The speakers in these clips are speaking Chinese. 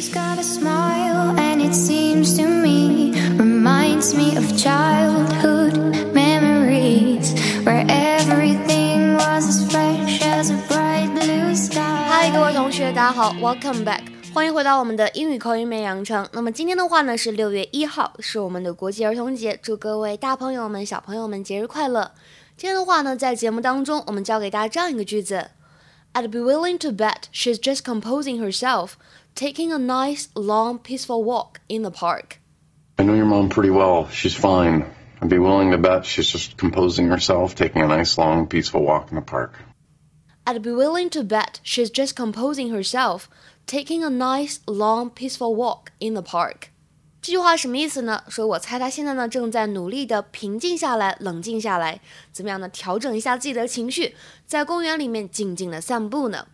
She's got a smile and it seems to me reminds me of childhood memories where everything was as fresh as a bright blue sky. Hi 各位同学大家好 Welcome back 欢迎回到我们的英语口语美养成。那么今天的话呢是6月1号是我们的国际儿童节，祝各位大朋友们小朋友们节日快乐。今天的话呢在节目当中我们教给大家这样一个句子。I'd be willing to bet she's just composing herself, taking a nice, long, peaceful walk in the park. I know your mom pretty well. She's fine. I'd be willing to bet she's just composing herself, taking a nice, long, peaceful walk in the park. I'd be willing to bet she's just composing herself, taking a nice, long, peaceful walk in the park. 这句话什么意思呢？说我猜她现在呢正在努力的平静下来，冷静下来，怎么样呢？调整一下自己的情绪，在公园里面静静的散步呢。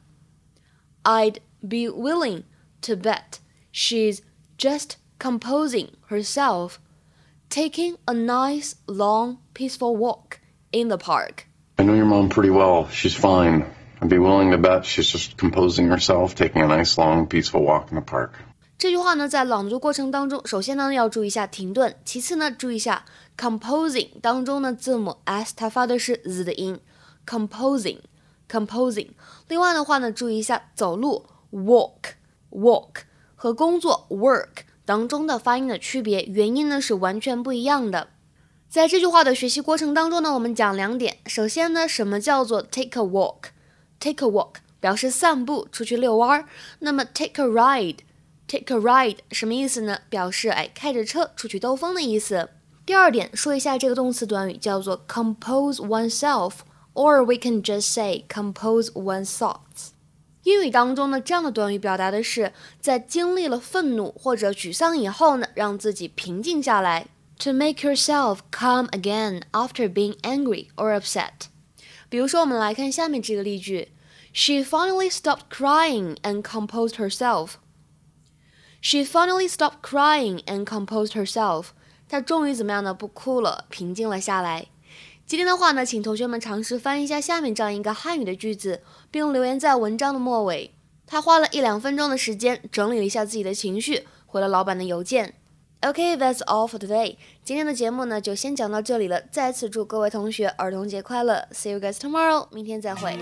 I'd be willing to bet she's just composing herself, taking a nice, long, peaceful walk in the park. I know your mom pretty well. She's fine. I'd be willing to bet she's just composing herself, taking a nice, long, peaceful walk in the park.这句话呢在朗读过程当中首先呢要注意一下停顿，其次呢注意一下 composing 当中呢字母 s 它发的是 z 的音 composing。 另外的话呢注意一下走路 walk 和工作 work 当中的发音的区别，原因呢是完全不一样的。在这句话的学习过程当中呢我们讲两点，首先呢什么叫做 take a walk 表示散步出去遛弯，那么 take a ride 什么意思呢？表示开着车出去兜风的意思。第二点，说一下这个动词短语叫做 compose oneself, or we can just say compose one's thoughts。 英语当中呢这样的短语表达的是在经历了愤怒或者沮丧以后呢让自己平静下来。 To make yourself calm again after being angry or upset。 比如说我们来看下面这个例句 She finally stopped crying and composed herself。She finally stopped crying and composed herself. 她终于怎么样呢？不哭了，平静了下来。今天的话呢，请同学们尝试翻译一下下面这样一个汉语的句子，并留言在文章的末尾。她花了1-2分钟的时间整理了一下自己的情绪，回了老板的邮件。Okay, that's all for today. 今天的节目呢就先讲到这里了。再次祝各位同学儿童节快乐。See you guys tomorrow. 明天再会。